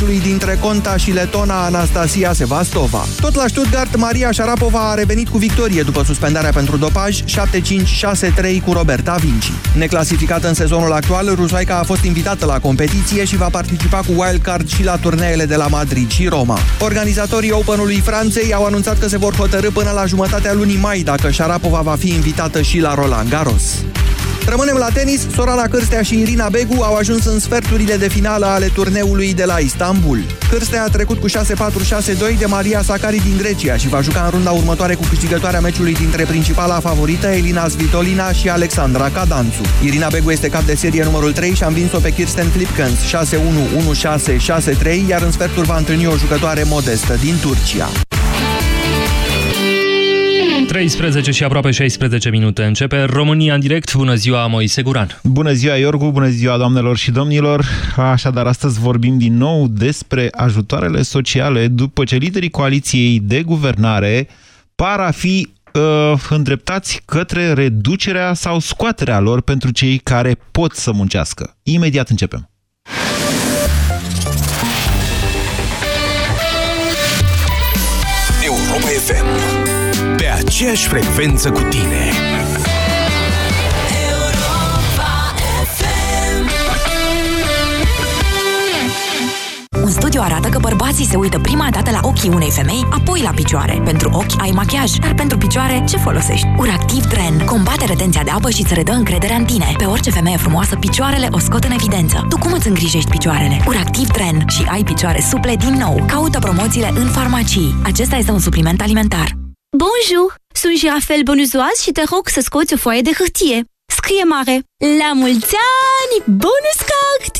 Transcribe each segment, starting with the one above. meciului dintre Conta și Letona Anastasia Sevastova. Tot la Stuttgart, Maria Sharapova a revenit cu victorie după suspendarea pentru dopaj 7-5-6-3 cu Roberta Vinci. Neclasificată în sezonul actual, rusoaica a fost invitată la competiție și va participa cu wildcard și la turneele de la Madrid și Roma. Organizatorii Openului Franței au anunțat că se vor hotărî până la jumătatea lunii mai dacă Sharapova va fi invitată și la Roland Garros. Rămânem la tenis, Sorana Cârstea și Irina Begu au ajuns în sferturile de finală ale turneului de la Istanbul. Cârstea a trecut cu 6-4-6-2 de Maria Sakkari din Grecia și va juca în runda următoare cu câștigătoarea meciului dintre principala favorită Elina Svitolina și Alexandra Cadanțu. Irina Begu este cap de serie numărul 3 și a învins-o pe Kirsten Flipkels 6-1-1-6-6-3, iar în sferturi va întâlni o jucătoare modestă din Turcia. 13 și aproape 16 minute. Începe România în direct. Bună ziua, Moise Guran. Bună ziua, Iorgu. Bună ziua, doamnelor și domnilor. Așadar, astăzi vorbim din nou despre ajutoarele sociale după ce liderii coaliției de guvernare par a fi îndreptați către reducerea sau scoaterea lor pentru cei care pot să muncească. Imediat începem. Europa FM, aceeași frecvență cu tine. Un studiu arată că bărbații se uită prima dată la ochii unei femei, apoi la picioare. Pentru ochi ai machiaj, dar pentru picioare ce folosești? OraActiv Trend combate retenția de apă și îți redă încrederea în tine. Pe orice femeie frumoasă, picioarele o scot în evidență. Tu cum îți îngrijești picioarele? OraActiv Trend și ai picioare suple din nou. Caută promoțiile în farmacii. Acesta este un supliment alimentar. Bonjour! Sunt Jirafel Bonuzoaz și te rog să scoți o foaie de hârtie. Scrie mare: la mulți ani, Bonuscard!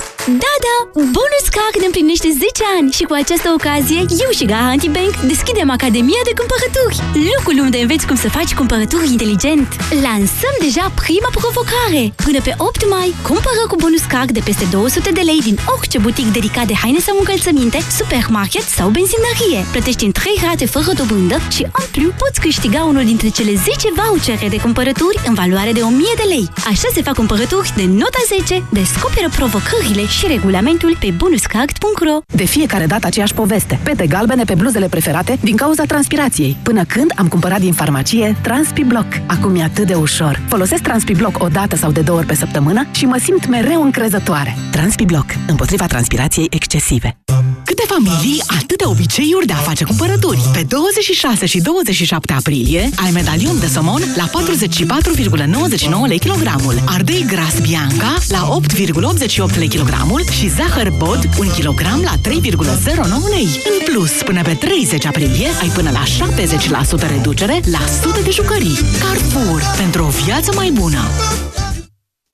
Da, da, Bonuscard împlinește 10 ani și cu această ocazie eu și Garanti Bank deschidem Academia de Cumpărături, locul unde înveți cum să faci cumpărături inteligent. Lansăm deja prima provocare. Până pe 8 mai, cumpără cu Bonuscard de peste 200 de lei din orice butic dedicat de haine sau încălțăminte, supermarket sau benzinărie. Plătești în 3 rate fără dobândă și, în plus, poți câștiga unul dintre cele 10 vouchere de cumpărături în valoare de 1000 de lei. Așa se fac cumpărături de nota 10. Descoperă provocările și regulamentul pe bonuscard.ro. De fiecare dată aceeași poveste. Pete galbene pe bluzele preferate din cauza transpirației. Până când am cumpărat din farmacie TranspiBlock. Acum e atât de ușor. Folosesc TranspiBlock o dată sau de 2 ori pe săptămână și mă simt mereu încrezătoare. TranspiBlock. Împotriva transpirației excesive. Câte familii, atâtea obiceiuri de a face cumpărături. Pe 26 și 27 aprilie ai medalion de somon la 44,99 lei kilogramul. Ardei gras Bianca la 8,88 lei kilogramul și zahăr bod 1 kg la 3,09 lei. În plus, până pe 30 aprilie ai până la 70% reducere la sute de jucării. Carrefour, pentru o viață mai bună.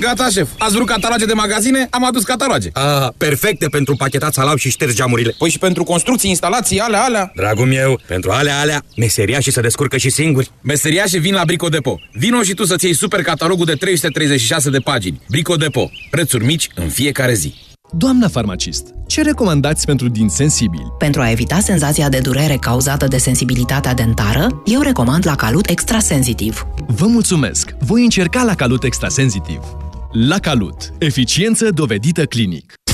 Gata, șef. Ați vrut cataloage de magazine? Am adus cataloage. A, perfecte pentru pachetat salam și ștergi geamurile. Păi și pentru construcții, instalații, alea. Dragul meu, pentru alea, meseriașii se descurcă și singuri. Meseriașii vin la Brico Depot. Vino și tu să-ți iei super catalogul de 336 de pagini. Brico Depot. Prețuri mici în fiecare zi. Doamna farmacist, ce recomandați pentru dinți sensibili? Pentru a evita senzația de durere cauzată de sensibilitatea dentară, eu recomand la Calut Extrasensitiv. Vă mulțumesc! Voi încerca la Calut Extrasensitiv. La Calut. Eficiență dovedită clinic.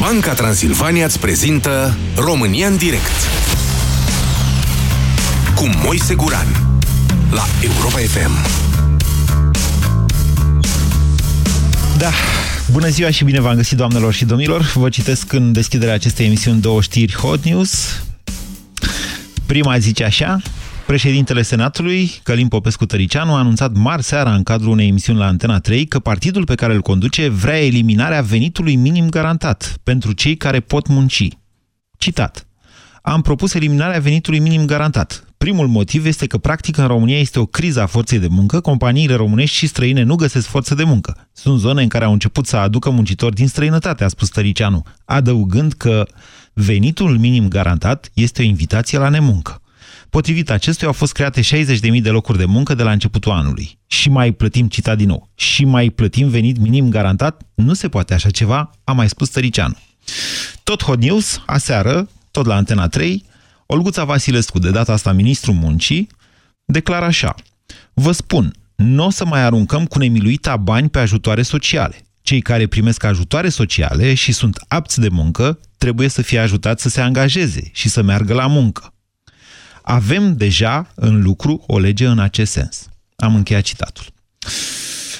Banca Transilvania îți prezintă România în direct cu Moise Guran la Europa FM. Da, bună ziua și bine v-am găsit, doamnelor și domnilor. Vă citesc în deschiderea acestei emisiuni două știri hot news. Prima zice așa: președintele Senatului, Călin Popescu-Tăriceanu, a anunțat marți seara în cadrul unei emisiuni la Antena 3 că partidul pe care îl conduce vrea eliminarea venitului minim garantat pentru cei care pot munci. Citat: am propus eliminarea venitului minim garantat. Primul motiv este că, practic, în România este o criză a forței de muncă, companiile românești și străine nu găsesc forță de muncă. Sunt zone în care au început să aducă muncitori din străinătate, a spus Tăriceanu, adăugând că venitul minim garantat este o invitație la nemuncă. Potrivit acestuia au fost create 60.000 de locuri de muncă de la începutul anului. Și mai plătim, citat din nou, și mai plătim venit minim garantat? Nu se poate așa ceva, a mai spus Tăriceanu. Tot Hot News, aseară, tot la Antena 3, Olguța Vasilescu, de data asta ministrul muncii, declară așa: vă spun, nu o să mai aruncăm cu nemiluita bani pe ajutoare sociale. Cei care primesc ajutoare sociale și sunt apți de muncă trebuie să fie ajutați să se angajeze și să meargă la muncă. Avem deja în lucru o lege în acest sens. Am încheiat citatul.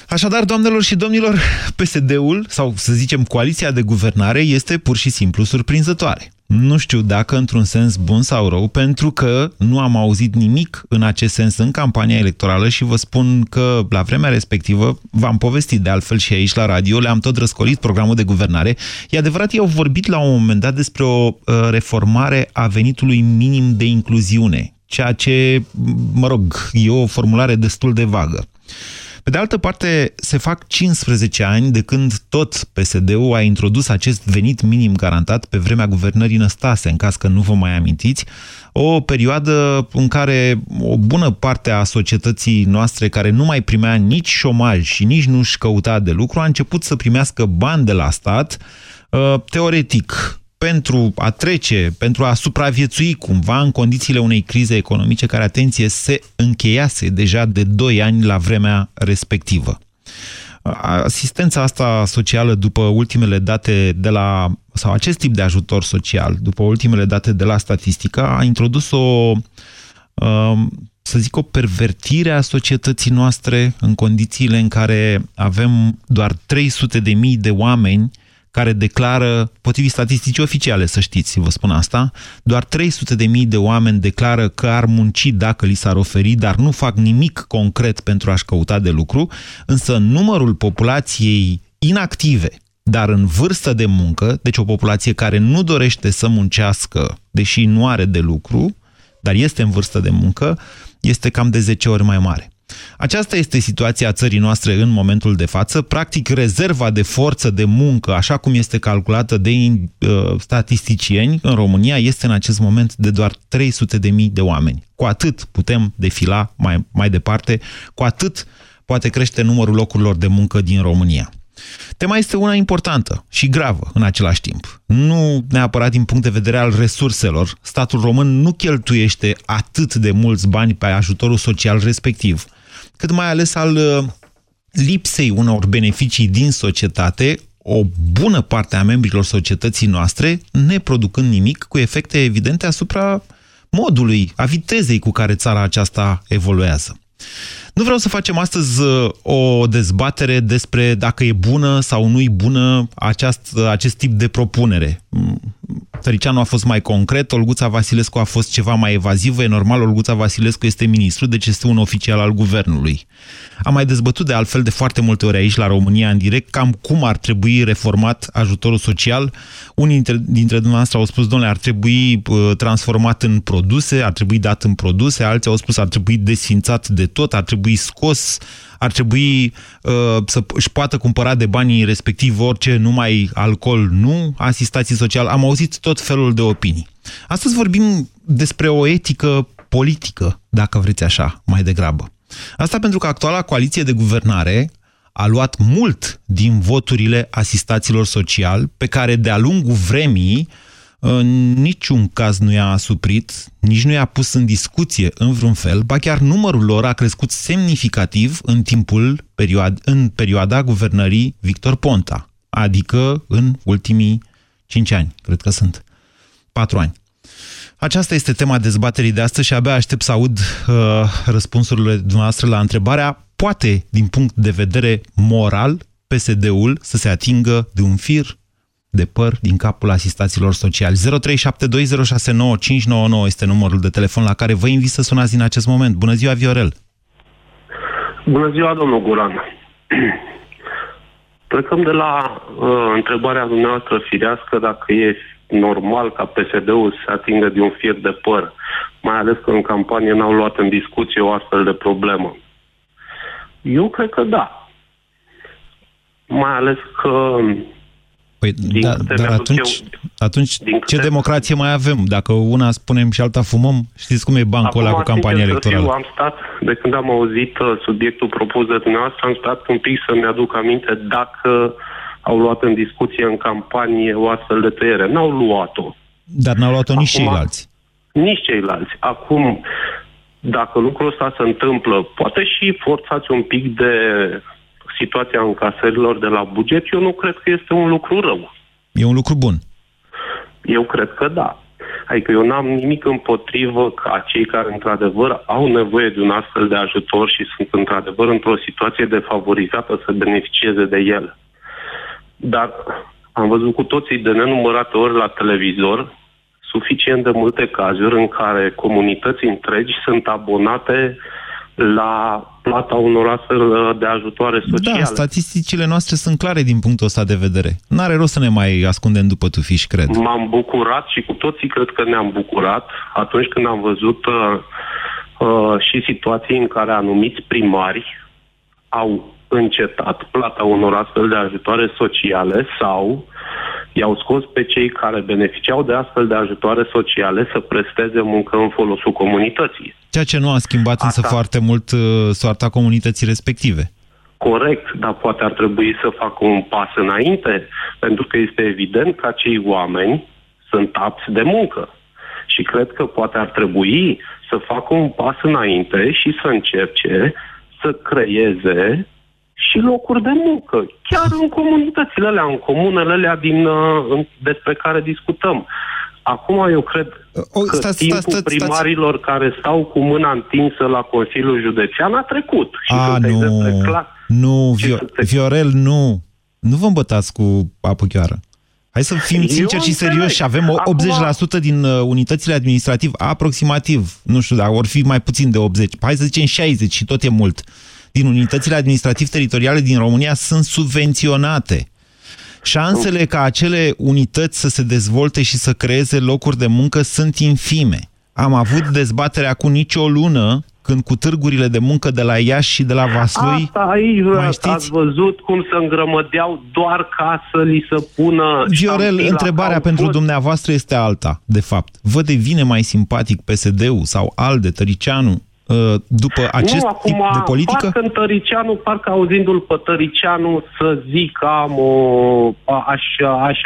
Așadar, doamnelor și domnilor, PSD-ul, sau să zicem coaliția de guvernare, este pur și simplu surprinzătoare. Nu știu dacă într-un sens bun sau rău, pentru că nu am auzit nimic în acest sens în campania electorală și vă spun că la vremea respectivă, v-am povestit de altfel și aici la radio, le-am tot răscolit programul de guvernare. E adevărat, ei au vorbit la un moment dat despre o reformare a venitului minim de incluziune, ceea ce, mă rog, e o formulare destul de vagă. Pe de altă parte, se fac 15 ani de când tot PSD-ul a introdus acest venit minim garantat pe vremea guvernării Năstase, în caz că nu vă mai amintiți, o perioadă în care o bună parte a societății noastre care nu mai primea nici șomaj și nici nu își căuta de lucru a început să primească bani de la stat, teoretic, pentru a trece, pentru a supraviețui cumva în condițiile unei crize economice care, atenție, se încheiase deja de 2 ani la vremea respectivă. Asistența asta socială după ultimele date de la, sau acest tip de ajutor social, după ultimele date de la statistică, a introdus o, să zic, o pervertire a societății noastre în condițiile în care avem doar 300.000 de oameni care declară, potrivit statisticii oficiale, să știți, vă spun asta, doar 300.000 de oameni declară că ar munci dacă li s-ar oferi, dar nu fac nimic concret pentru a-și căuta de lucru, însă numărul populației inactive, dar în vârstă de muncă, deci o populație care nu dorește să muncească, deși nu are de lucru, dar este în vârstă de muncă, este cam de 10 ori mai mare. Aceasta este situația țării noastre în momentul de față. Practic, rezerva de forță de muncă, așa cum este calculată de statisticieni în România, este în acest moment de doar 300.000 de oameni. Cu atât putem defila mai departe, cu atât poate crește numărul locurilor de muncă din România. Tema este una importantă și gravă în același timp. Nu neapărat din punct de vedere al resurselor. Statul român nu cheltuiește atât de mulți bani pe ajutorul social respectiv, cât mai ales al lipsei unor beneficii din societate, o bună parte a membrilor societății noastre, neproducând nimic, cu efecte evidente asupra modului, a vitezei cu care țara aceasta evoluează. Nu vreau să facem astăzi o dezbatere despre dacă e bună sau nu e bună acest tip de propunere. Tăriceanu a fost mai concret, Olguța Vasilescu a fost ceva mai evazivă, e normal, Olguța Vasilescu este ministru, deci este un oficial al guvernului. Am mai dezbătut de altfel de foarte multe ori aici la România în direct cam cum ar trebui reformat ajutorul social. Unii dintre dumneavoastră au spus, domnule, ar trebui transformat în produse, ar trebui dat în produse, alții au spus ar trebui desfințat de tot, ar trebui scos, ar trebui să își poată cumpăra de banii respectiv orice, numai alcool, nu, asistații sociale. Am auzit tot felul de opinii. Astăzi vorbim despre o etică politică, dacă vreți așa, mai degrabă. Asta pentru că actuala coaliție de guvernare a luat mult din voturile asistaților sociali, pe care de-a lungul vremii în niciun caz nu i-a suprit, nici nu i-a pus în discuție în vreun fel, ba chiar numărul lor a crescut semnificativ în timpul perioada guvernării Victor Ponta, adică în ultimii 5 ani, cred că sunt 4 ani. Aceasta este tema dezbaterii de astăzi și abia aștept să aud răspunsurile dumneavoastră la întrebarea: poate, din punct de vedere moral, PSD-ul să se atingă de un fir? de păr din capul asistaților sociali. 0372069599 este numărul de telefon la care vă invit să sunați în acest moment. Bună ziua, Viorel! Bună ziua, domnul Guran! Plecăm de la întrebarea dumneavoastră firească dacă e normal ca PSD-ul să atingă de un fier de păr, mai ales că în campanie n-au luat în discuție o astfel de problemă. Eu cred că da. Mai ales că... Păi, dar atunci ce democrație mai avem? Dacă una spunem și alta fumăm, știți cum e bancul ăla cu campania electorală? Am stat, de când am auzit subiectul propus de dumneavoastră, am stat un pic să-mi aduc aminte dacă au luat în discuție în campanie o astfel de tăiere. N-au luat-o. Dar n-au luat-o nici ceilalți. Nici ceilalți. Acum, dacă lucrul ăsta se întâmplă, poate și forțați un pic de... situația încasărilor de la buget, eu nu cred că este un lucru rău. E un lucru bun. Eu cred că da. Adică eu n-am nimic împotrivă ca cei care într-adevăr au nevoie de un astfel de ajutor și sunt într-adevăr într-o situație defavorizată să beneficieze de el. Dar am văzut cu toții de nenumărate ori la televizor suficient de multe cazuri în care comunități întregi sunt abonate la plata unor astfel de ajutoare sociale. Da, statisticile noastre sunt clare din punctul ăsta de vedere. N-are rost să ne mai ascundem după tufiș, cred. M-am bucurat și cu toții cred că ne-am bucurat atunci când am văzut și situații în care anumiți primari au încetat plata unor astfel de ajutoare sociale sau i-au scos pe cei care beneficiau de astfel de ajutoare sociale să presteze muncă în folosul comunității. Ceea ce nu a schimbat însă foarte mult soarta comunității respective. Corect, dar poate ar trebui să facă un pas înainte, pentru că este evident că acei oameni sunt apți de muncă. Și cred că poate ar trebui să facă un pas înainte și să încerce să creeze și locuri de muncă, chiar în comunitățile alea, în comunele alea despre care discutăm. Acum eu cred că timpul primarilor care stau cu mâna întinsă la Consiliul Județean a trecut. Și Viorel, nu. Nu vă îmbătați cu apă chioară. Hai să fim sinceri și serioși. Avem acum... 80% din unitățile administrative, aproximativ, nu știu, dar vor fi mai puțin de 80. Hai să zicem 60 și tot e mult. Din unitățile administrativ-teritoriale din România sunt subvenționate. Șansele ca acele unități să se dezvolte și să creeze locuri de muncă sunt infime. Am avut dezbaterea cu nicio lună când cu târgurile de muncă de la Iași și de la Vaslui... Ați văzut cum se îngrămădeau doar ca să li se pună... Viorel, întrebarea pentru dumneavoastră este alta, de fapt. Vă devine mai simpatic PSD-ul sau ALDE, Tăriceanu, după acest tip de politică? Parcă auzindu-l pe Tăriceanu să zic că aș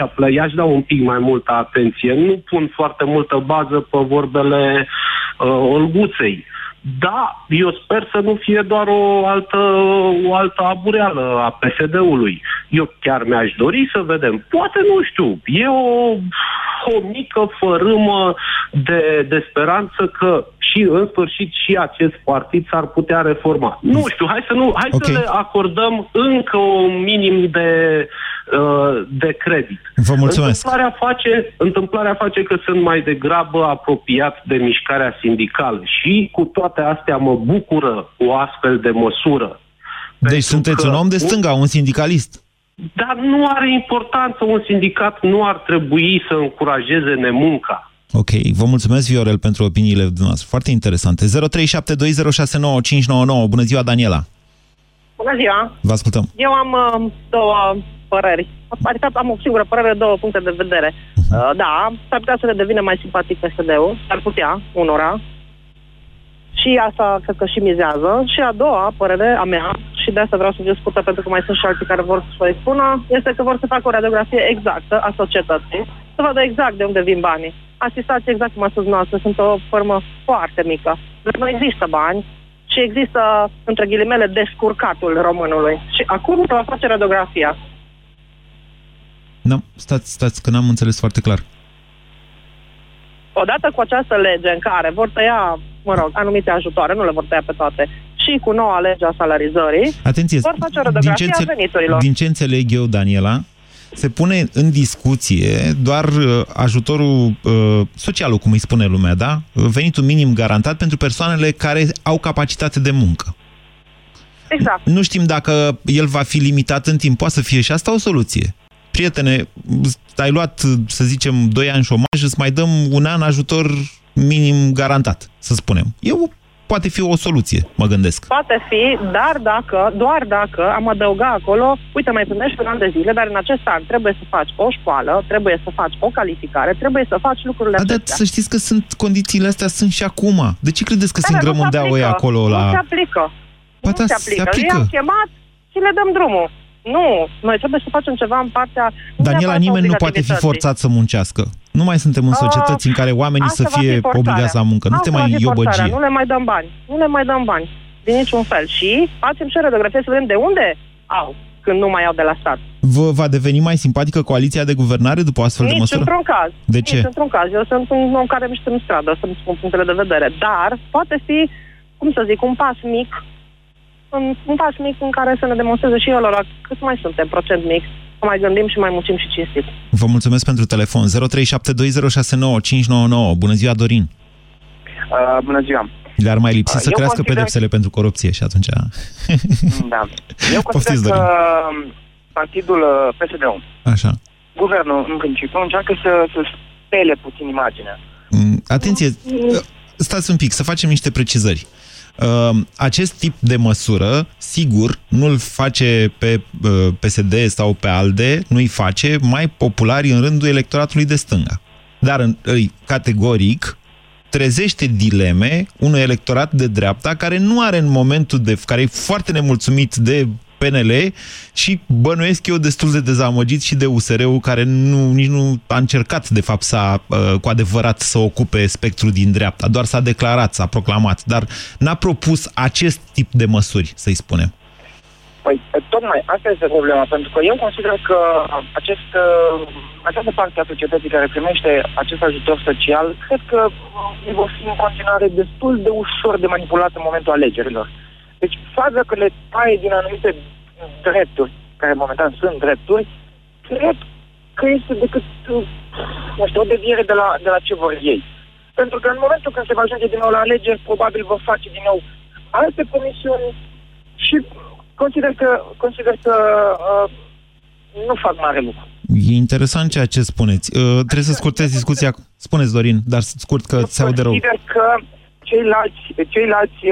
da un pic mai multă atenție. Nu pun foarte multă bază pe vorbele Olguței. Da, eu sper să nu fie doar o altă abureală a PSD-ului. Eu chiar mi-aș dori să vedem. Poate, nu știu, e o mică fărâmă de speranță că și în sfârșit și acest partid s-ar putea reforma. Nu știu, hai să le acordăm încă un minim de credit. Vă mulțumesc. Întâmplarea face că sunt mai degrabă apropiat de mișcarea sindicală și cu toate astea mă bucură o astfel de măsură. Deci sunteți un om de stânga, un sindicalist. Dar nu are importanță, un sindicat nu ar trebui să încurajeze nemunca. Ok, vă mulțumesc, Viorel, pentru opiniile dumneavoastră. Foarte interesante. 0372069599. Bună ziua, Daniela! Bună ziua! Vă ascultăm! Eu am două păreri. Adică am o singură părere, două puncte de vedere. Da, s-ar putea să le devină mai simpatic PSD-ul. S-ar putea, unora. Și asta cred că și mizează. Și a doua părere, a mea, și de asta vreau să discută, pentru că mai sunt și alții care vor să o expună, este că vor să facă o radiografie exactă a societății, să vadă exact de unde vin banii. Asistați exact cum a spus noastră, sunt o formă foarte mică. Nu există bani și există, între ghilimele, descurcatul românului. Și acum va face radiografia. Nu, stați, că n-am înțeles foarte clar. Odată cu această lege în care vor tăia, anumite ajutoare, nu le vor tăia pe toate, și cu noua lege a salarizării, atenție, vor face o radiografie a veniturilor. Din ce înțeleg eu, Daniela, se pune în discuție doar ajutorul social, cum îi spune lumea, da? Venitul minim garantat pentru persoanele care au capacitate de muncă. Exact. Nu știm dacă el va fi limitat în timp. Poate să fie și asta o soluție. Prietene, ai luat, să zicem, 2 ani șomaj, îți mai dăm un an ajutor minim garantat, să spunem. Poate fi o soluție, mă gândesc. Poate fi, dar doar dacă am adăugat acolo, uite, mai primești un an de zile, dar în acest an trebuie să faci o școală, trebuie să faci o calificare, trebuie să faci lucrurile acestea. Dar să știți că condițiile astea sunt și acum. De ce credeți că se îngrămândeau ei acolo la... Nu se aplică. Nu se aplică. I-am chemat și le dăm drumul. Nu, noi trebuie să facem ceva în partea... Daniela, nimeni nu poate fi forțat să muncească. Nu mai suntem în societăți în care oamenii să fie obligați să muncă. Nu te mai iobăgie. Nu le mai dăm bani. Nu le mai dăm bani. Din niciun fel. Și facem și radiografie să vedem de unde au când nu mai au de la stat. Vă va deveni mai simpatică coaliția de guvernare după astfel de măsură? Nici într-un caz. De ce? Nici într-un caz. Eu sunt un om care miște în stradă, să-mi spun punctele de vedere. Dar poate fi, cum să zic, un pas mic în care să ne demonstreze și eu la cât mai suntem, procent mic, să mai gândim și mai muncim și cinstit. Vă mulțumesc pentru telefon. 0372069599. Bună ziua, Dorin! Bună ziua! Le-ar mai lipsi să crească pedepsele pentru corupție și atunci... Da. Eu consider că partidul PSD-ul, așa, guvernul, în principiu, încearcă să spele puțin imaginea. Atenție! Stați un pic, să facem niște precizări. Acest tip de măsură, sigur, nu-l face pe PSD sau pe ALDE, nu-i face mai populari în rândul electoratului de stânga. Dar, categoric, trezește dileme unui electorat de dreapta care nu are în momentul care e foarte nemulțumit de PNL și bănuiesc eu destul de dezamăgit și de USR-ul care nici nu a încercat de fapt cu adevărat să ocupe spectrul din dreapta, doar s-a declarat, s-a proclamat, dar n-a propus acest tip de măsuri, să-i spunem. Păi, tocmai, asta este problema, pentru că eu consider că această parte a societății care primește acest ajutor social, cred că vor fi în continuare destul de ușor de manipulat în momentul alegerilor. Deci faza că le taie din anumite drepturi, care momentan sunt drepturi, cred că este decât, nu știu, o deviere de la ce vor ei. Pentru că în momentul când se va ajunge din nou la alegeri, probabil vor face din nou alte promisiuni și consider că nu fac mare lucru. E interesant ceea ce spuneți. Trebuie să scurtez discuția. Spuneți, Dorin, dar scurt că se aude rău. Consider că ceilalți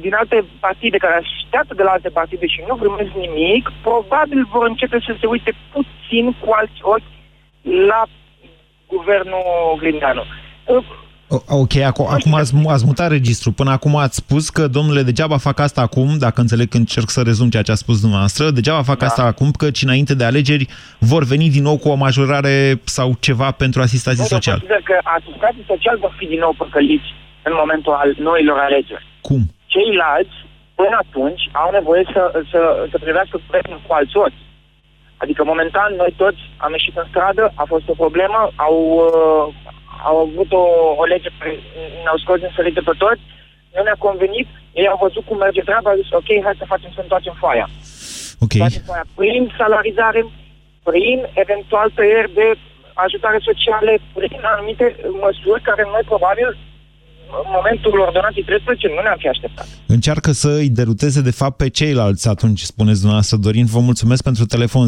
din alte partide care așteaptă de la alte partide și nu primesc nimic, probabil vor începe să se uite puțin cu alți ochi la guvernul Grindeanu. Ok, acum ați mutat registrul. Până acum ați spus că, domnule, degeaba fac asta acum, dacă înțeleg când încerc să rezum ceea ce ați spus dumneavoastră, degeaba fac asta acum, că înainte de alegeri vor veni din nou cu o majorare sau ceva pentru asistații sociali. Consider că asistații sociali vor fi din nou păcăliți în momentul noilor alegeri. Cum? Ceilalți, până atunci, au nevoie să privească prețul cu alți ochi. Adică, momentan, noi toți am ieșit în stradă, a fost o problemă, au avut o lege, ne-au scos din sărite pe toți, nu ne-a convenit, ei au văzut cum merge treaba, au zis, ok, hai să întoarcem foaia. Ok. Prin salarizare, prin eventual tăieri de ajutare sociale, prin anumite măsuri care noi, probabil, în momentul ordonații 13, nu ne-am fi așteptat. Încearcă să îi deruteze, de fapt, pe ceilalți atunci, spuneți dumneavoastră, Dorin. Vă mulțumesc pentru telefon.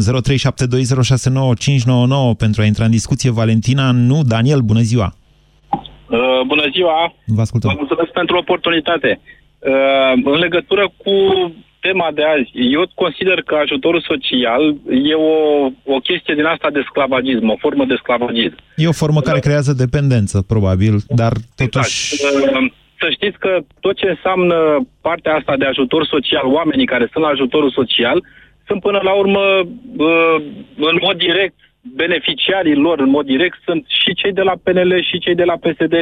0372069599 pentru a intra în discuție. Valentina, nu. Daniel, bună ziua! Bună ziua! Vă ascultăm. Vă mulțumesc pentru oportunitate. În legătură cu tema de azi, eu consider că ajutorul social e o chestie din asta de sclavagism, o formă de sclavagism. E o formă care creează dependență, probabil, dar totuși... Exact. Să știți că tot ce înseamnă partea asta de ajutor social, oamenii care sunt la ajutorul social, sunt până la urmă, în mod direct, beneficiarii lor, în mod direct, sunt și cei de la PNL și cei de la PSD.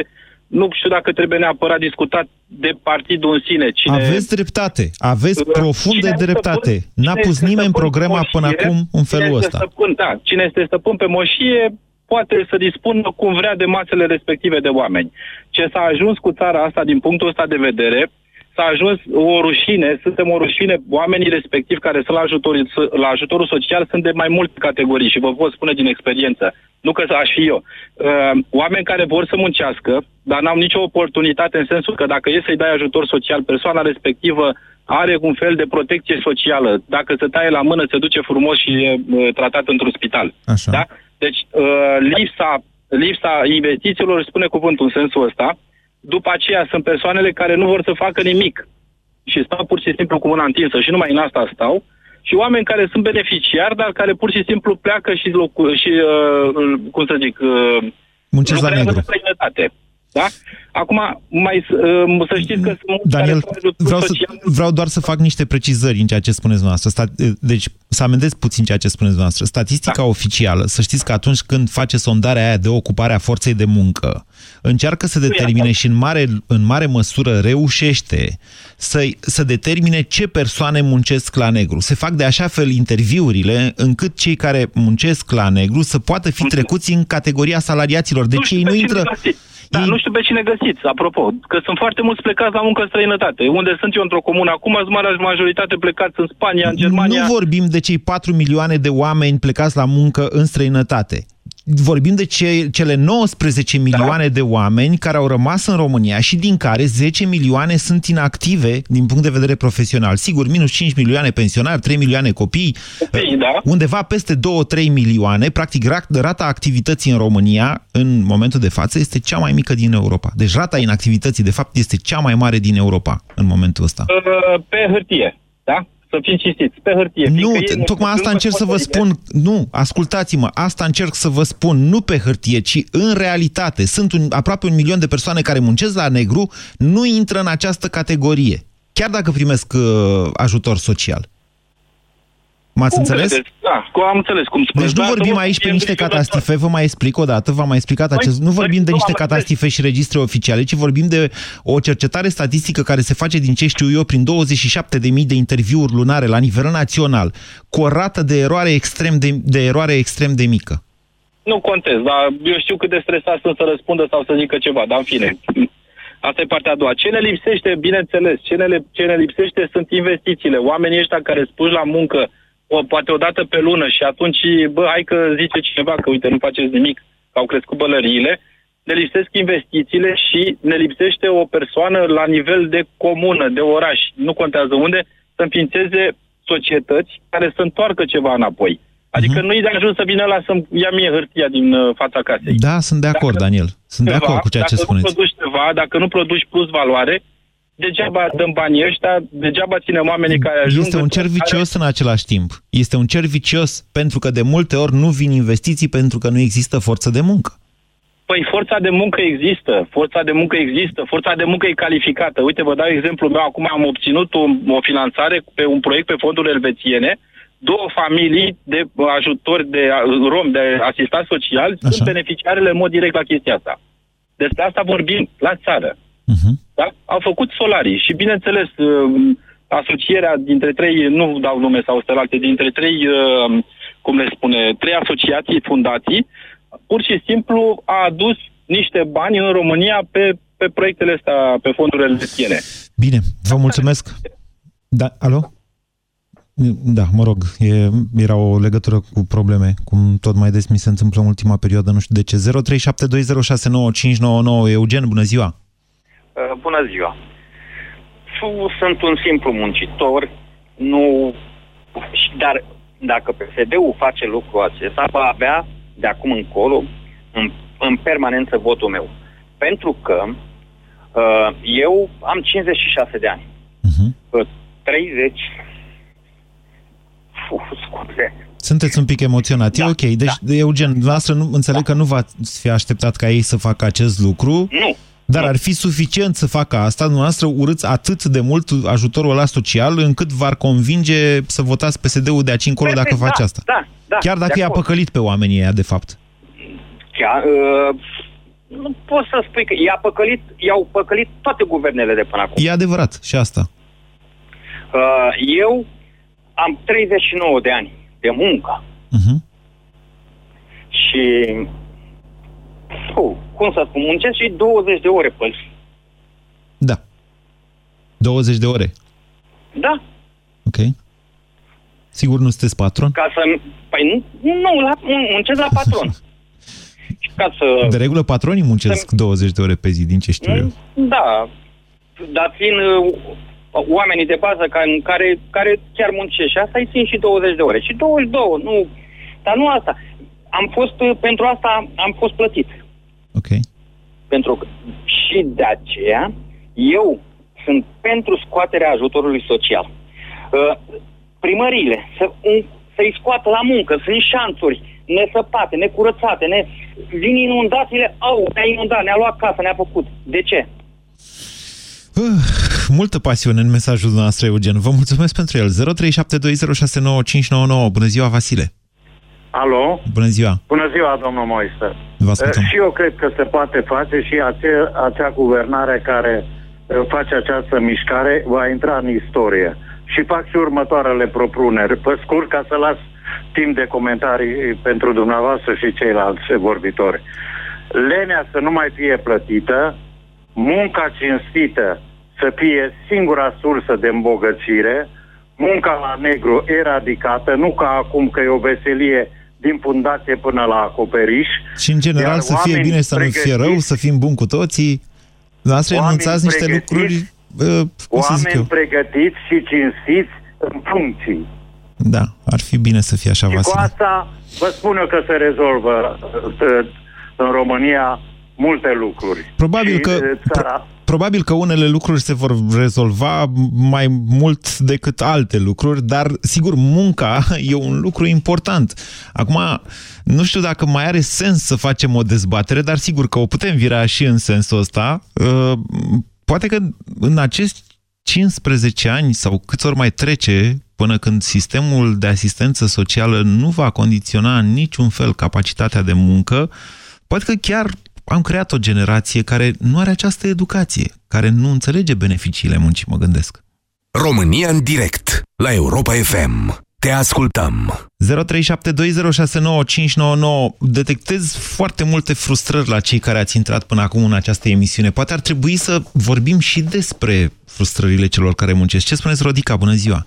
Nu știu dacă trebuie neapărat discutat de partidul în sine. Aveți dreptate. Aveți profundă dreptate. N-a pus nimeni programa până acum în felul ăsta. Cine este stăpân pe moșie poate să dispună cum vrea de masele respective de oameni. Ce s-a ajuns cu țara asta din punctul ăsta de vedere, s-a ajuns o rușine, suntem o rușine, oamenii respectivi care sunt la ajutorul social sunt de mai multe categorii și vă pot spune din experiență, nu că aș fi eu. Oameni care vor să muncească, dar n-au nicio oportunitate în sensul că dacă e să-i dai ajutor social, persoana respectivă are un fel de protecție socială. Dacă se taie la mână, se duce frumos și e tratat într-un spital. Așa. Da? Deci lipsa investițiilor spune cuvântul în sensul ăsta. După aceea sunt persoanele care nu vor să facă nimic și stau pur și simplu cu mâna întinsă și numai în asta stau. Și oameni care sunt beneficiari, dar care pur și simplu pleacă și, cum să zic, muncesc la negru. Da? Acum, să știți că sunt mulți Daniel, care vreau doar să fac niște precizări în ceea ce spuneți dumneavoastră. Deci, să amendez puțin ceea ce spuneți dumneavoastră. Statistica oficială, să știți că atunci când face sondarea aia de ocupare a forței de muncă, încearcă să determine și în mare măsură reușește să determine ce persoane muncesc la negru. Se fac de așa fel interviurile încât cei care muncesc la negru să poată fi trecuți în categoria salariaților. Deci ei nu intră... Dar nu știu pe cine găsiți, apropo, că sunt foarte mulți plecați la muncă în străinătate. Unde sunt eu într-o comună acum, sunt majoritate plecați în Spania, în Germania... Nu vorbim de cei 4 milioane de oameni plecați la muncă în străinătate. Vorbim de cele 19 milioane de oameni care au rămas în România și din care 10 milioane sunt inactive din punct de vedere profesional. Sigur, minus 5 milioane pensionari, 3 milioane copii undeva peste 2-3 milioane. Practic, rata activității în România, în momentul de față, este cea mai mică din Europa. Deci rata inactivității, de fapt, este cea mai mare din Europa în momentul ăsta. Pe hârtie, da? Să fim cinstiți, pe hârtie. Nu, tocmai asta încerc să vă spun. Nu, ascultați-mă, asta încerc să vă spun. Nu pe hârtie, ci în realitate. Sunt aproape 1 milion de persoane care muncesc la negru, nu intră în această categorie, chiar dacă primesc ajutor social. M-ați înțeles? Da, am înțeles cum spuneți. Deci nu vorbim aici pe niște catastrofe, vă mai explic o dată, v-am mai explicat acest... Nu vorbim de niște catastrofe și registre oficiale, ci vorbim de o cercetare statistică care se face din ce știu eu prin 27.000 de interviuri lunare la nivel național, cu o rată de eroare extrem de mică. Nu contez, dar eu știu cât de stresat sunt să răspundă sau să zică ceva, dar în fine... Asta e partea a doua. Ce ne lipsește, bineînțeles, ce ne lipsește sunt investițiile. Oamenii ăștia care îți puși la muncă poate o dată pe lună și atunci, hai că zice cineva că, uite, nu faceți nimic, că au crescut bălăriile, ne lipsesc investițiile și ne lipsește o persoană la nivel de comună, de oraș, nu contează unde, să înființeze societăți care să întoarcă ceva înapoi. Adică nu-i de ajuns să vină ăla să-mi ia mie hârtia din fața casei. Da, sunt de acord, Daniel. Sunt de acord cu ceea ce spuneți. Dacă nu produci ceva, dacă nu produci plus valoare, degeaba dăm banii ăștia, degeaba ținem oamenii care ajung... Este un cer vicios în același timp. Este un cer vicios pentru că de multe ori nu vin investiții pentru că nu există forță de muncă. Păi forța de muncă există, forța de muncă e calificată. Uite, vă dau exemplul meu, acum am obținut o finanțare pe un proiect pe fonduri elvețiene, 2 familii de ajutori de rom, de asistat social, Așa. Sunt beneficiarele în mod direct la chestia asta. Despre asta vorbim la țară. Da? Au făcut solarii și, bineînțeles, asocierea dintre 3, nu dau nume sau celelalte, dintre 3, cum le spune, 3 asociații, fundații, pur și simplu a adus niște bani în România pe proiectele astea, pe fondurile elvețiene. Bine, vă mulțumesc. Da, alo? Da, mă rog, era o legătură cu probleme, cum tot mai des mi se întâmplă în ultima perioadă, nu știu de ce. 0372069599, Eugen, bună ziua! Bună ziua! Sunt un simplu muncitor, dar dacă PSD-ul face lucrul acesta, va avea de acum încolo în permanență votul meu. Pentru că eu am 56 de ani. 30... Sunteți un pic emoționat. Da, e ok. Deci, da. Eugen, dumneavoastră înțeleg că nu v-ați fi așteptat ca ei să facă acest lucru. Nu. Dar ar fi suficient să facă asta. Dumneavoastră urâți atât de mult ajutorul ăla social încât v-ar convinge să votați PSD-ul de aici încolo dacă faci asta. Da, chiar dacă i-a păcălit pe oamenii ăia, de fapt. Chiar, nu pot să spui că i-au păcălit toate guvernele de până acum. E adevărat și asta. Eu am 39 de ani de muncă. Și... cum să spun, muncesc și 20 de ore pe zi. Da. 20 de ore? Da. Ok. Sigur nu sunteți patron? Ca să... Păi nu, muncesc la patron. Ca să... De regulă patronii muncesc 20 de ore pe zi, din ce știu eu. Da. Dar fiind oamenii de bază care chiar muncesc și asta îi țin și 20 de ore. Și 22, nu... Dar nu asta. Am fost... Pentru asta am fost plătit. Ok. Pentru că... Și de aceea eu sunt pentru scoaterea ajutorului social. Primările, să-i scoată la muncă, sunt șanțuri nesăpate, necurățate, vin inundațiile, au, ne-a inundat, ne-a luat casa, ne-a făcut. De ce? Multă pasiune în mesajul nostru, Eugen. Vă mulțumesc pentru el. 0372069599. Bună ziua, Vasile! Alo? Bună ziua! Bună ziua, domnul Moise! Și eu cred că se poate face și acea guvernare care face această mișcare va intra în istorie. Și fac și următoarele propuneri, pe scurt, ca să las timp de comentarii pentru dumneavoastră și ceilalți vorbitori. Lenea să nu mai fie plătită, munca cinstită să fie singura sursă de îmbogățire, munca la negru eradicată, nu ca acum că e o veselie din fundație până la acoperiș. Și în general să fie bine, să nu fie rău, să fim buni cu toții. Dumneavoastră enunțați niște lucruri... Oameni pregătiți și cinstiți în funcții. Da, ar fi bine să fie așa, Vasile. Și cu asta vă spun eu că se rezolvă în România multe lucruri. Probabil că unele lucruri se vor rezolva mai mult decât alte lucruri, dar, sigur, munca e un lucru important. Acum, nu știu dacă mai are sens să facem o dezbatere, dar sigur că o putem vira și în sensul ăsta. Poate că în acești 15 ani sau câți ori mai trece până când sistemul de asistență socială nu va condiționa în niciun fel capacitatea de muncă, poate că chiar am creat o generație care nu are această educație, care nu înțelege beneficiile muncii, mă gândesc. România în direct, la Europa FM. Te ascultăm. 0372069599. Detectez foarte multe frustrări la cei care ați intrat până acum în această emisiune. Poate ar trebui să vorbim și despre frustrările celor care muncesc. Ce spuneți, Rodica? Bună ziua!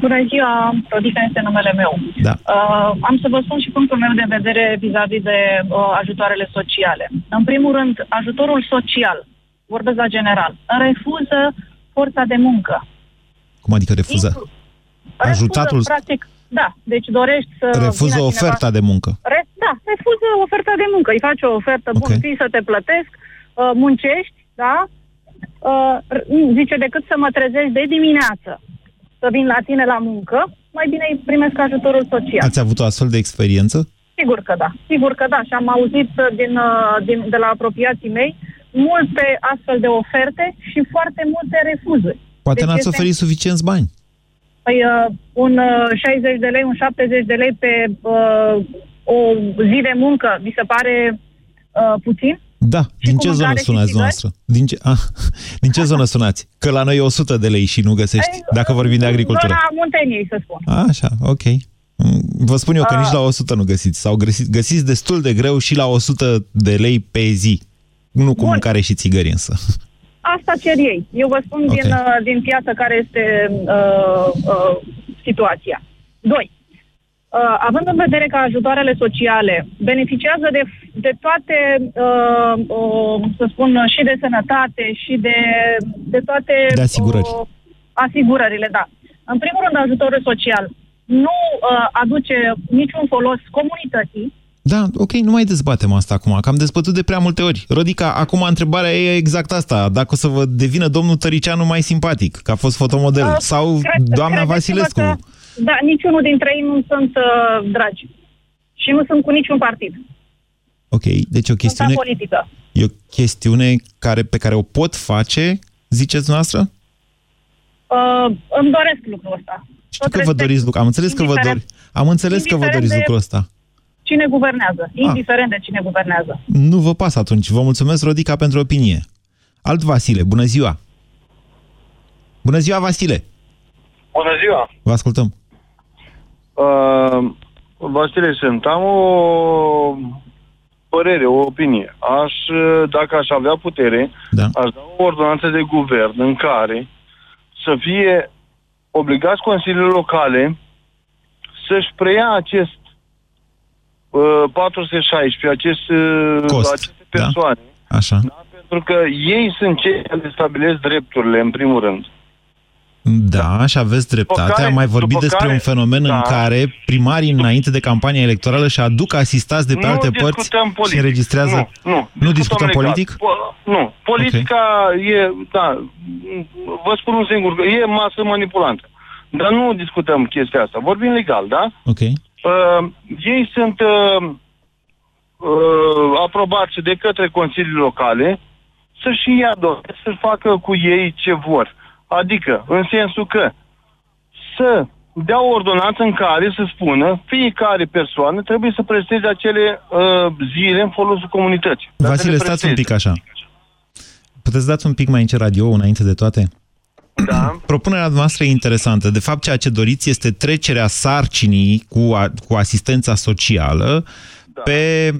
Bună ziua! Rodica este numele meu. Da. Am să vă spun și punctul meu de vedere vis-a-vis de ajutoarele sociale. În primul rând, ajutorul social, vorbesc la general, refuză forța de muncă. Cum adică refuză? Ajutatul... Practic, da, deci dorești să... Refuză oferta de muncă. Da, refuză oferta de muncă. Îi faci o ofertă, okay, bună, fii să te plătesc, muncești, da? Zice, decât să mă trezești de dimineață, să vin la tine la muncă, mai bine îi primesc ajutorul social. Ați avut o astfel de experiență? Sigur că da, sigur că da. Și am auzit de la apropiații mei multe astfel de oferte și foarte multe refuzuri. Poate deci n-ați oferit suficienți bani. Păi un 60 de lei, un 70 de lei pe o zi de muncă, vi se pare puțin? Da. Și din ce zonă sunați dumneavoastră? Din ce zonă sunați? Că la noi e 100 de lei și nu găsești, dacă vorbim de agricultură. Zona Munteniei, să spun. Așa, ok. Vă spun eu că nici la 100 nu găsiți. Sau găsiți destul de greu și la 100 de lei pe zi. Nu cu mâncare și țigări, însă. Asta cer ei. Eu vă spun okay, din piață care este situația. 2. Având în vedere că ajutoarele sociale beneficiază de toate, să spun, și de sănătate și de toate de asigurări. Asigurările, da. În primul rând, ajutorul social nu aduce niciun folos comunității. Da, ok, nu mai dezbatem asta acum, că am dezbătut de prea multe ori. Rodica, acum întrebarea e exact asta. Dacă o să vă devină domnul Tăriceanu mai simpatic, că a fost fotomodel, sau doamna Vasilescu? Că, da, niciunul dintre ei nu sunt dragi. Și nu sunt cu niciun partid. Ok, deci o chestiune... Sunt politică. E o chestiune pe care o pot face, ziceți noastră? Îmi doresc lucrul ăsta. Știu că vă doriți lucrul. Am înțeles că vă doriți lucrul ăsta. Cine guvernează, indiferent de cine guvernează. Nu vă pasă atunci. Vă mulțumesc, Rodica, pentru opinie. Alt Vasile, bună ziua! Bună ziua, Vasile! Bună ziua! Vă ascultăm. Vasile sunt. Am o părere, o opinie. Dacă aș avea putere, aș da o ordonanță de guvern în care să fie obligați consiliile locale să-și preia acest 416, aceste persoane. Da? Așa. Da? Pentru că ei sunt cei care stabilesc drepturile, în primul rând. Da, și aveți dreptate. Am mai vorbit despre un fenomen în care primarii, înainte de campania electorală, și aduc asistați de pe alte părți și înregistrează... Nu discutăm politic? Nu. Politica e... Da, vă spun un singur, e masă manipulantă. Dar nu discutăm chestia asta. Vorbim legal, da? Ok. Ei sunt aprobați de către consilii locale să-și ia doresc, să facă cu ei ce vor. Adică, în sensul că să dea o ordonanță în care să spună fiecare persoană trebuie să presteze acele zile în folosul comunității. Vasile, stați un pic așa. Puteți dați un pic mai încet radio înainte de toate? Da. Propunerea noastră e interesantă. De fapt, ceea ce doriți este trecerea sarcinii cu asistența socială pe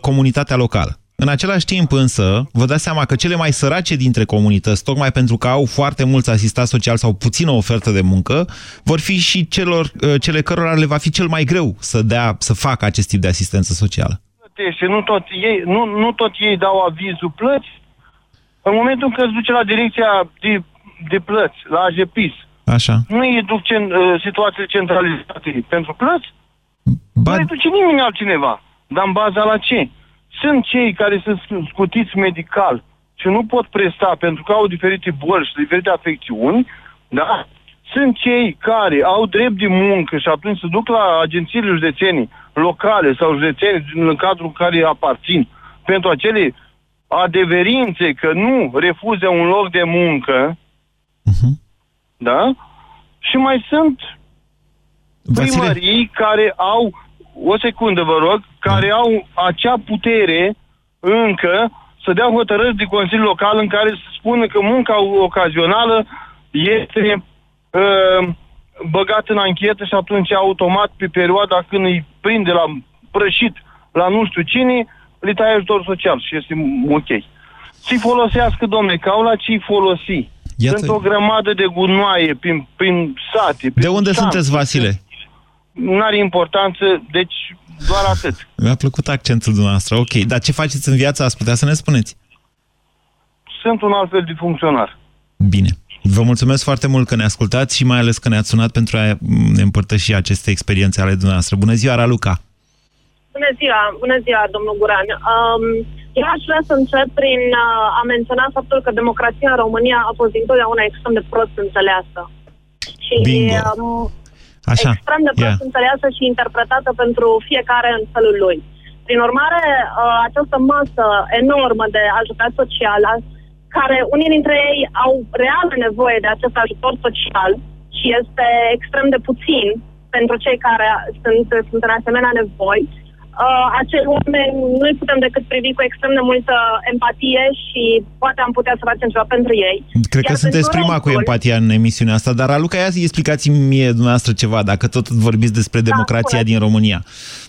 comunitatea locală. În același timp însă, vă dați seama că cele mai sărace dintre comunități, tocmai pentru că au foarte mulți asistați sociali sau puțină ofertă de muncă, vor fi și cele cărora le va fi cel mai greu să facă acest tip de asistență socială. Și nu tot ei dau avizul plăți. În momentul în care îți duce la direcția de plăți, la AJPIS, nu îi duc situațiile centralizate pentru plăți, nu îi duce nimeni altcineva. Dar în baza la ce? Sunt cei care sunt scutiți medical și nu pot presta pentru că au diferite boli și diferite afecțiuni, da? Sunt cei care au drept de muncă și atunci se duc la agențiile județene locale sau județene în cadrul care aparțin pentru acele adeverințe că nu refuză un loc de muncă, da? Și mai sunt primării care au... O secundă, vă rog, care au acea putere încă să dea hotărâri de Consiliu Local în care să spună că munca ocazională este băgată în anchetă și atunci automat pe perioada când îi prinde la prășit la nu știu cine, le taie ajutor social și este ok. Ce-i folosească, domne, că au la ce-i folosi. Iată. Sunt o grămadă de gunoaie prin sate. De unde sunteți, Vasile? N-are importanță, deci doar atât. Mi-a plăcut accentul dumneavoastră. Ok, dar ce faceți în viața? Ați putea să ne spuneți? Sunt un alt fel de funcționar. Bine. Vă mulțumesc foarte mult că ne ascultați și mai ales că ne-ați sunat pentru a ne împărtăși aceste experiențe ale dumneavoastră. Bună ziua, Raluca! Bună ziua, domnul Guran! Eu aș vrea să încep prin a menționa faptul că democrația în România a fost dintotdeauna extrem de prost înțeleasă. Și... Așa. Extrem de prost înțeleasă și interpretată pentru fiecare în felul lui. Prin urmare, această masă enormă de ajutor social, care unii dintre ei au reală nevoie de acest ajutor social și este extrem de puțin pentru cei care sunt în asemenea nevoi, acei oameni nu-i putem decât privi cu extrem de multă empatie și poate am putea să facem ceva pentru ei. Cred că sunteți prima cu empatia în emisiunea asta, dar, Raluca, ia să-i explicați-mi mie dumneavoastră ceva, dacă tot vorbiți despre democrația din România.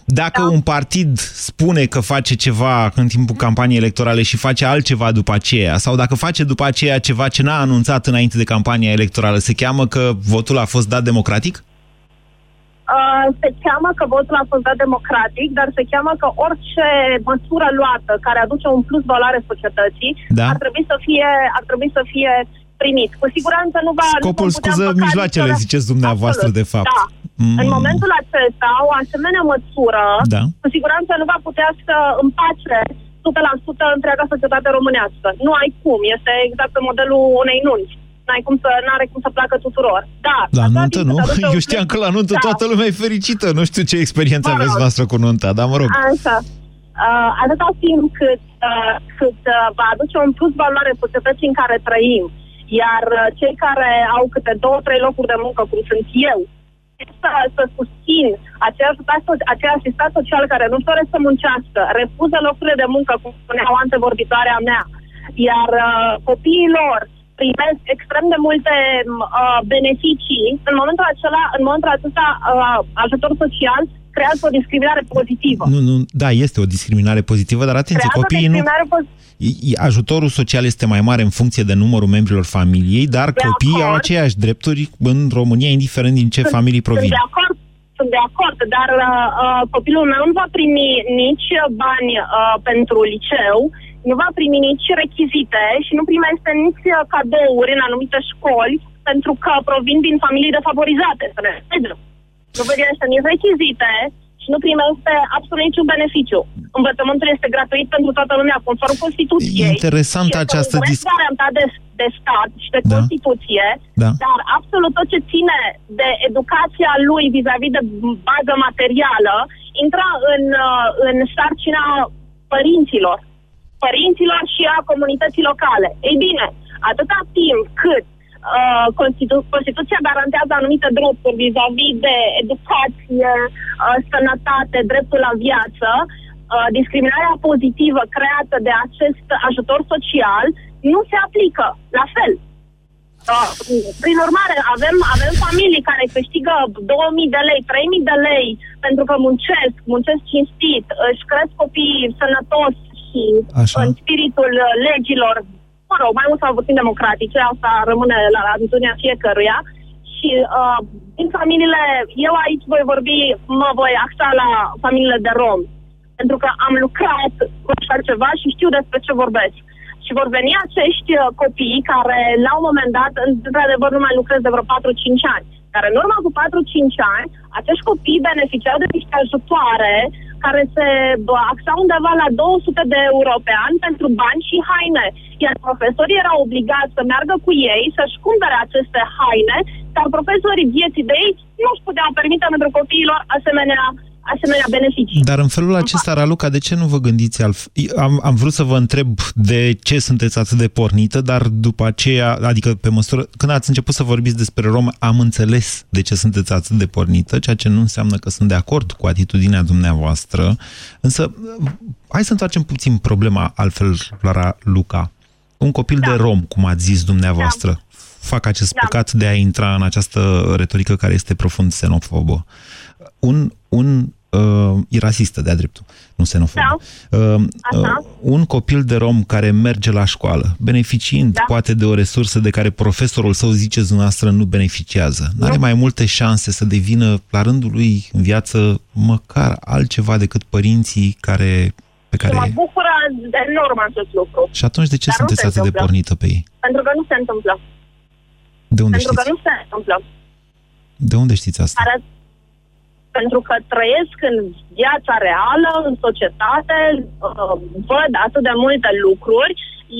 Dacă un partid spune că face ceva în timpul campaniei electorale și face altceva după aceea, sau dacă face după aceea ceva ce n-a anunțat înainte de campania electorală, se cheamă că votul a fost dat democratic? Se cheamă că votul a fost dat democratic, dar se cheamă că orice măsură luată care aduce un plus valoare societății ar trebui să fie primit. Cu siguranță nu va... Scopul, scuză, mijloacele, ziceți dumneavoastră, absolut, de fapt. Da. În momentul acesta, o asemenea măsură, cu siguranță nu va putea să împace 100% întreaga societate românească. Nu ai cum, este exact modelul unei nunți. N-are cum să placă tuturor. La nuntă, nu? Eu știam că la nuntă toată lumea e fericită. Nu știu ce experiență aveți voastră cu nunta, dar mă rog. Așa. Atâta timp cât va aduce un plus valoare societății în care trăim, iar cei care au câte 2-3 locuri de muncă, cum sunt eu, să susțin aceea asistat social care nu doresc să muncească, refuză locurile de muncă, cum spuneau antevorbitoarea mea, iar copiilor primesc extrem de multe beneficii, în momentul acesta ajutor social creează o discriminare pozitivă. Nu, da, este o discriminare pozitivă, dar atenție, copiii nu... Ajutorul social este mai mare în funcție de numărul membrilor familiei, dar copiii au aceleași drepturi în România, indiferent din ce familii provin. Sunt de acord, dar copilul meu nu va primi nici bani pentru liceu, nu va primi nici rechizite și nu primește nici cadouri în anumite școli, pentru că provin din familii defavorizate, să ne înțelegem. Nu primește nici rechizite și nu primește absolut niciun beneficiu. Învățământul este gratuit pentru toată lumea, conform Constituției. Interesantă această discuție. De stat și de Constituție, dar absolut tot ce ține de educația lui vis-a-vis de bază materială intră în sarcina părinților și a comunității locale. Ei bine, atâta timp cât Constituția garantează anumite drepturi vis-a-vis de educație, sănătate, dreptul la viață, discriminarea pozitivă creată de acest ajutor social nu se aplică la fel. Prin urmare, avem familii care câștigă 2.000 de lei, 3.000 de lei pentru că muncesc cinstit, își cresc copiii sănătos și în spiritul legilor, mă rog, mai mult sau puțin democratice, asta rămâne la atitudinea fiecăruia. Și din familiile, eu aici mă voi axa la familiile de rom, pentru că am lucrat cu așa ceva și știu despre ce vorbesc. Și vor veni acești copii care, la un moment dat, într-adevăr nu mai lucrez de vreo 4-5 ani. Dar în urmă cu 4-5 ani, acești copii beneficiau de niște ajutoare care se axau undeva la 200 de euro pe an pentru bani și haine. Iar profesorii erau obligați să meargă cu ei, să-și cumpere aceste haine, dar profesorii vieții de ei nu își puteau permite pentru copiilor asemenea beneficii. Dar în felul acesta, Raluca, de ce nu vă gândiți am vrut să vă întreb de ce sunteți atât de pornită, dar după aceea, adică pe măsură, când ați început să vorbiți despre rom, am înțeles de ce sunteți atât de pornită, ceea ce nu înseamnă că sunt de acord cu atitudinea dumneavoastră, însă hai să întoarcem puțin problema altfel la Raluca. Un copil de rom, cum ați zis dumneavoastră, fac acest păcat de a intra în această retorică care este profund xenofobă. E rasistă de-a dreptul, nu xenofobă. Un copil de rom care merge la școală, beneficiind poate de o resursă de care profesorul său, ziceți dumneavoastră, nu beneficiază, are mai multe șanse să devină, la rândul lui, în viață, măcar altceva decât părinții care... Mă bucură enorm acest lucru. Și atunci de ce sunteți atât de pornită pe ei? Pentru că nu se întâmplă. De unde știți? Pentru că nu se întâmplă. De unde știți asta? Pentru că trăiesc în viața reală, în societate, văd atât de multe lucruri,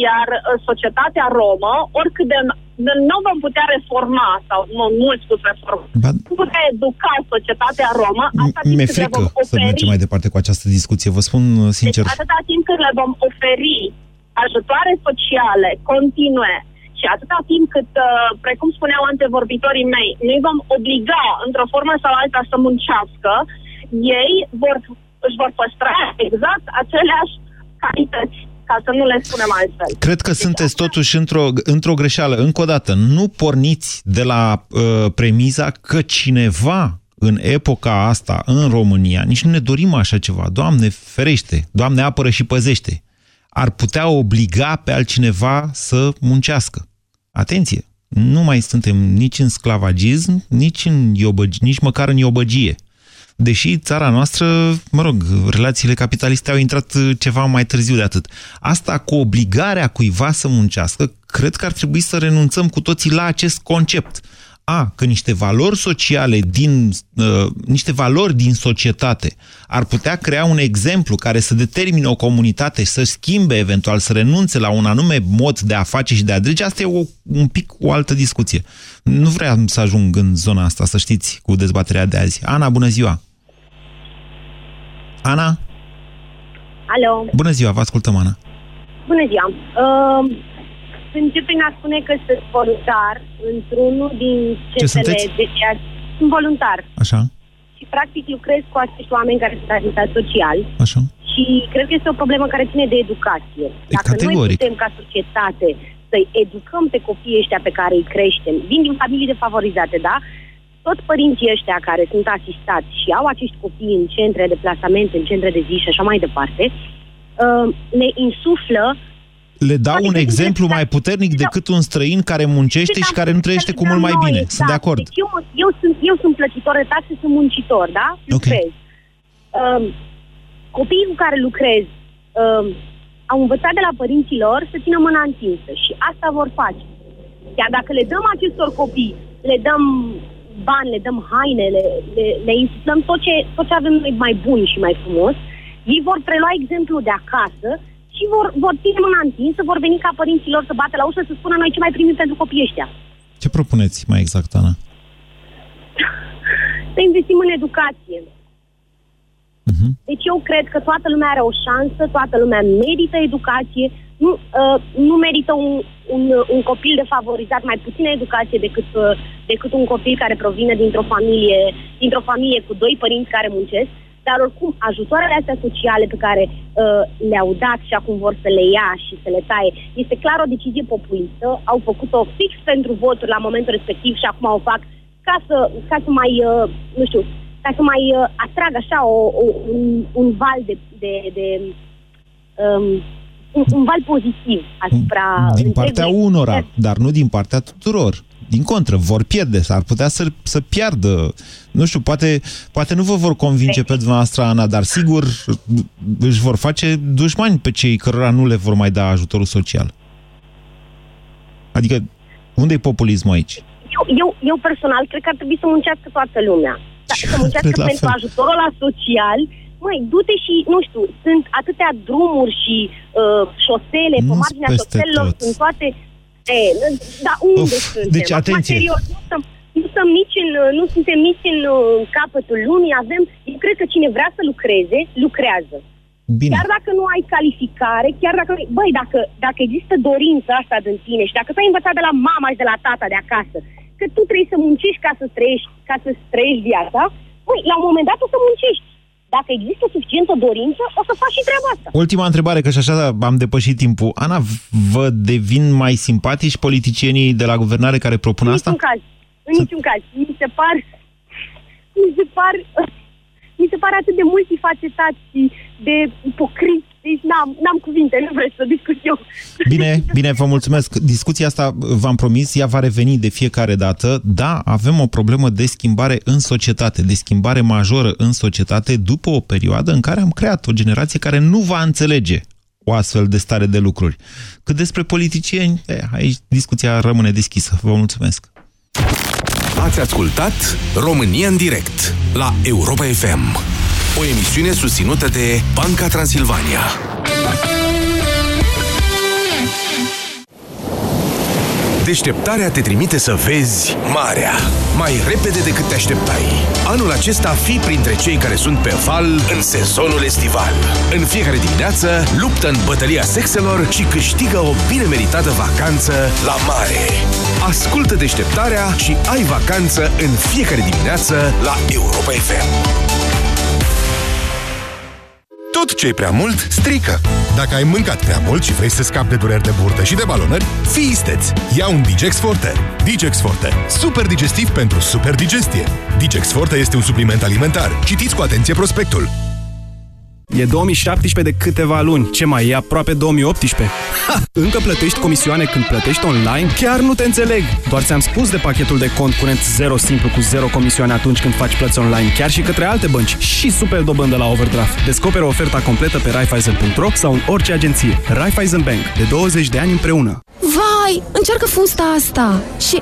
iar societatea romă, oricât de... Nu vom putea reforma, sau mulți pot reforma, nu putea educa societatea romă, atâta timp cât le vom oferi... să mergem mai departe cu această discuție, vă spun sincer. Deci, atâta timp cât le vom oferi ajutoare sociale continue, și atâta timp cât, precum spuneau antevorbitorii mei, noi vom obliga, într-o formă sau alta, să muncească, ei își vor păstra exact aceleași calități, ca să nu le spunem altfel. Cred că sunteți totuși într-o greșeală. Încă o dată, nu porniți de la premiza că cineva în epoca asta, în România, nici nu ne dorim așa ceva. Doamne ferește, Doamne apără și păzește, ar putea obliga pe altcineva să muncească. Atenție! Nu mai suntem nici în sclavagism, nici măcar în iobăgie. Deși țara noastră, mă rog, relațiile capitaliste au intrat ceva mai târziu de atât. Asta cu obligarea cuiva să muncească, cred că ar trebui să renunțăm cu toții la acest concept. Că niște valori sociale niște valori din societate ar putea crea un exemplu care să determine o comunitate să schimbe eventual, să renunțe la un anume mod de a face și de a drege, asta e un pic o altă discuție. Nu vreau să ajung în zona asta, să știți, cu dezbaterea de azi. Ana, bună ziua! Ana? Alo! Bună ziua, vă ascultăm, Ana! Bună ziua! Încep prin a spune că sunt voluntar într-unul din CSL. Sunt voluntar. Așa. Și practic lucrez cu acești oameni care sunt agitați social. Așa. Și cred că este o problemă care ține de educație. Dacă noi putem ca societate să-i educăm pe copiii ăștia pe care îi creștem, vin din familii defavorizate, da? tot părinții ăștia care sunt asistați și au acești copii în centre de plasament, în centre de zi și așa mai departe, le insuflă... Le dau un exemplu mai puternic decât un străin care muncește și care nu trăiește cu mult mai bine. Exact. Sunt de acord. Deci eu sunt plătitor de taxe, sunt muncitor, da? Lucrez. Okay. Copiii cu care lucrez au învățat de la părinții lor să țină mâna întinsă și asta vor face. Iar dacă le dăm acestor copii, le dăm bani, le dăm haine, le insuflăm tot ce avem noi mai bun și mai frumos, ei vor prelua exemplul de acasă și vor ține mâna întinsă, vor veni ca părinții lor să bată la ușă să spună noi ce mai primim pentru copiii ăștia. Ce propuneți mai exact, Ana? Să investim în educație. Deci eu cred că toată lumea are o șansă, toată lumea merită educație, nu merită un copil defavorizat mai puțină educație decât un copil care provine dintr-o familie cu doi părinți care muncesc, dar oricum ajutoarele astea sociale pe care le-au dat și acum vor să le ia și să le taie, este clar o decizie populistă, au făcut-o fix pentru voturi la momentul respectiv și acum o fac ca să mai atrag așa un val de un val pozitiv asupra... Din partea unora, dar nu din partea tuturor. Din contră, vor pierde, s-ar putea să piardă. Nu știu, poate nu vă vor convinge pe dumneavoastră, Ana, dar sigur își vor face dușmani pe cei cărora nu le vor mai da ajutorul social. Adică, unde e populismul aici? Eu personal cred că ar trebui să muncească toată lumea. Să muncească pentru ajutorul la social. Măi, du-te și, nu știu, sunt atâtea drumuri și șosele, pe marginea șoselelor, sunt toate... Dar unde suntem? Deci, atenție! Serios, nu suntem nici în capătul lumii, eu cred că cine vrea să lucreze, lucrează. Bine. Chiar dacă nu ai calificare, chiar dacă... Băi, dacă există dorința asta din tine și dacă s-ai învățat de la mama și de la tata de acasă, că tu trebuie să muncești ca să trăiești viața, păi, la un moment dat o să muncești. Dacă există suficientă dorință, o să faci și treaba asta. Ultima întrebare, că și așa am depășit timpul. Ana, vă devin mai simpatici politicienii de la guvernare care propun asta? În niciun caz. Mi se par atât de multifacetați, de ipocriți. Deci n-am cuvinte, nu vreți să discut eu. Bine, vă mulțumesc. Discuția asta, v-am promis, ea va reveni de fiecare dată. Da, avem o problemă de schimbare în societate, de schimbare majoră în societate după o perioadă în care am creat o generație care nu va înțelege o astfel de stare de lucruri. Cât despre politicieni, aici discuția rămâne deschisă. Vă mulțumesc. Ați ascultat România în direct la Europa FM. O emisiune susținută de Banca Transilvania. Deșteptarea te trimite să vezi marea mai repede decât te așteptai. Anul acesta fii printre cei care sunt pe val în sezonul estival. În fiecare dimineață luptă în bătălia sexelor și câștigă o bine meritată vacanță la mare. Ascultă Deșteptarea și ai vacanță în fiecare dimineață la Europa FM. Tot ce-i prea mult, strică. Dacă ai mâncat prea mult și vrei să scapi de dureri de burtă și de balonări, fii isteț! Ia un Digex Forte. Digex Forte. Super digestiv pentru super digestie. Digex Forte este un supliment alimentar. Citiți cu atenție prospectul. E 2017 de câteva luni. Ce mai e? Aproape 2018. Ha! Încă plătești comisioane când plătești online? Chiar nu te înțeleg! Doar ți-am spus de pachetul de cont curent 0 simplu cu 0 comisioane atunci când faci plăți online, chiar și către alte bănci. Și super dobândă la overdraft. Descoperă oferta completă pe Raiffeisen.ro sau în orice agenție. Raiffeisen Bank. De 20 de ani împreună. Vai! Încearcă fusta asta! Și...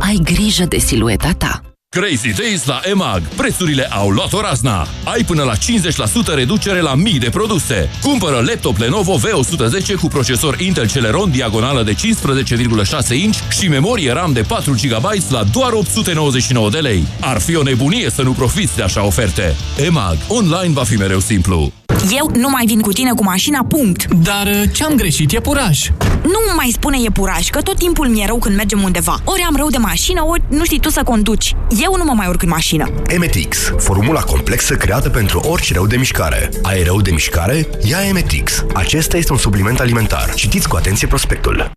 Ai grijă de silueta ta. Crazy Days la Emag. Prețurile au luat-o razna. Ai până la 50% reducere la mii de produse. Cumpără laptop Lenovo V110 cu procesor Intel Celeron diagonală de 15,6 inch și memorie RAM de 4 GB la doar 899 de lei. Ar fi o nebunie să nu profiți de așa oferte. Emag. Online va fi mereu simplu. Eu nu mai vin cu tine cu mașina, punct. Dar ce-am greșit e puraj. Nu mai spune e puraj, că tot timpul mi-e rău când mergem undeva. Ori am rău de mașină, ori nu știi tu să conduci. Eu nu mă mai urc în mașină. Emetix, formula complexă creată pentru orice rău de mișcare. Ai rău de mișcare? Ia Emetix. Acesta este un supliment alimentar. Citiți cu atenție prospectul.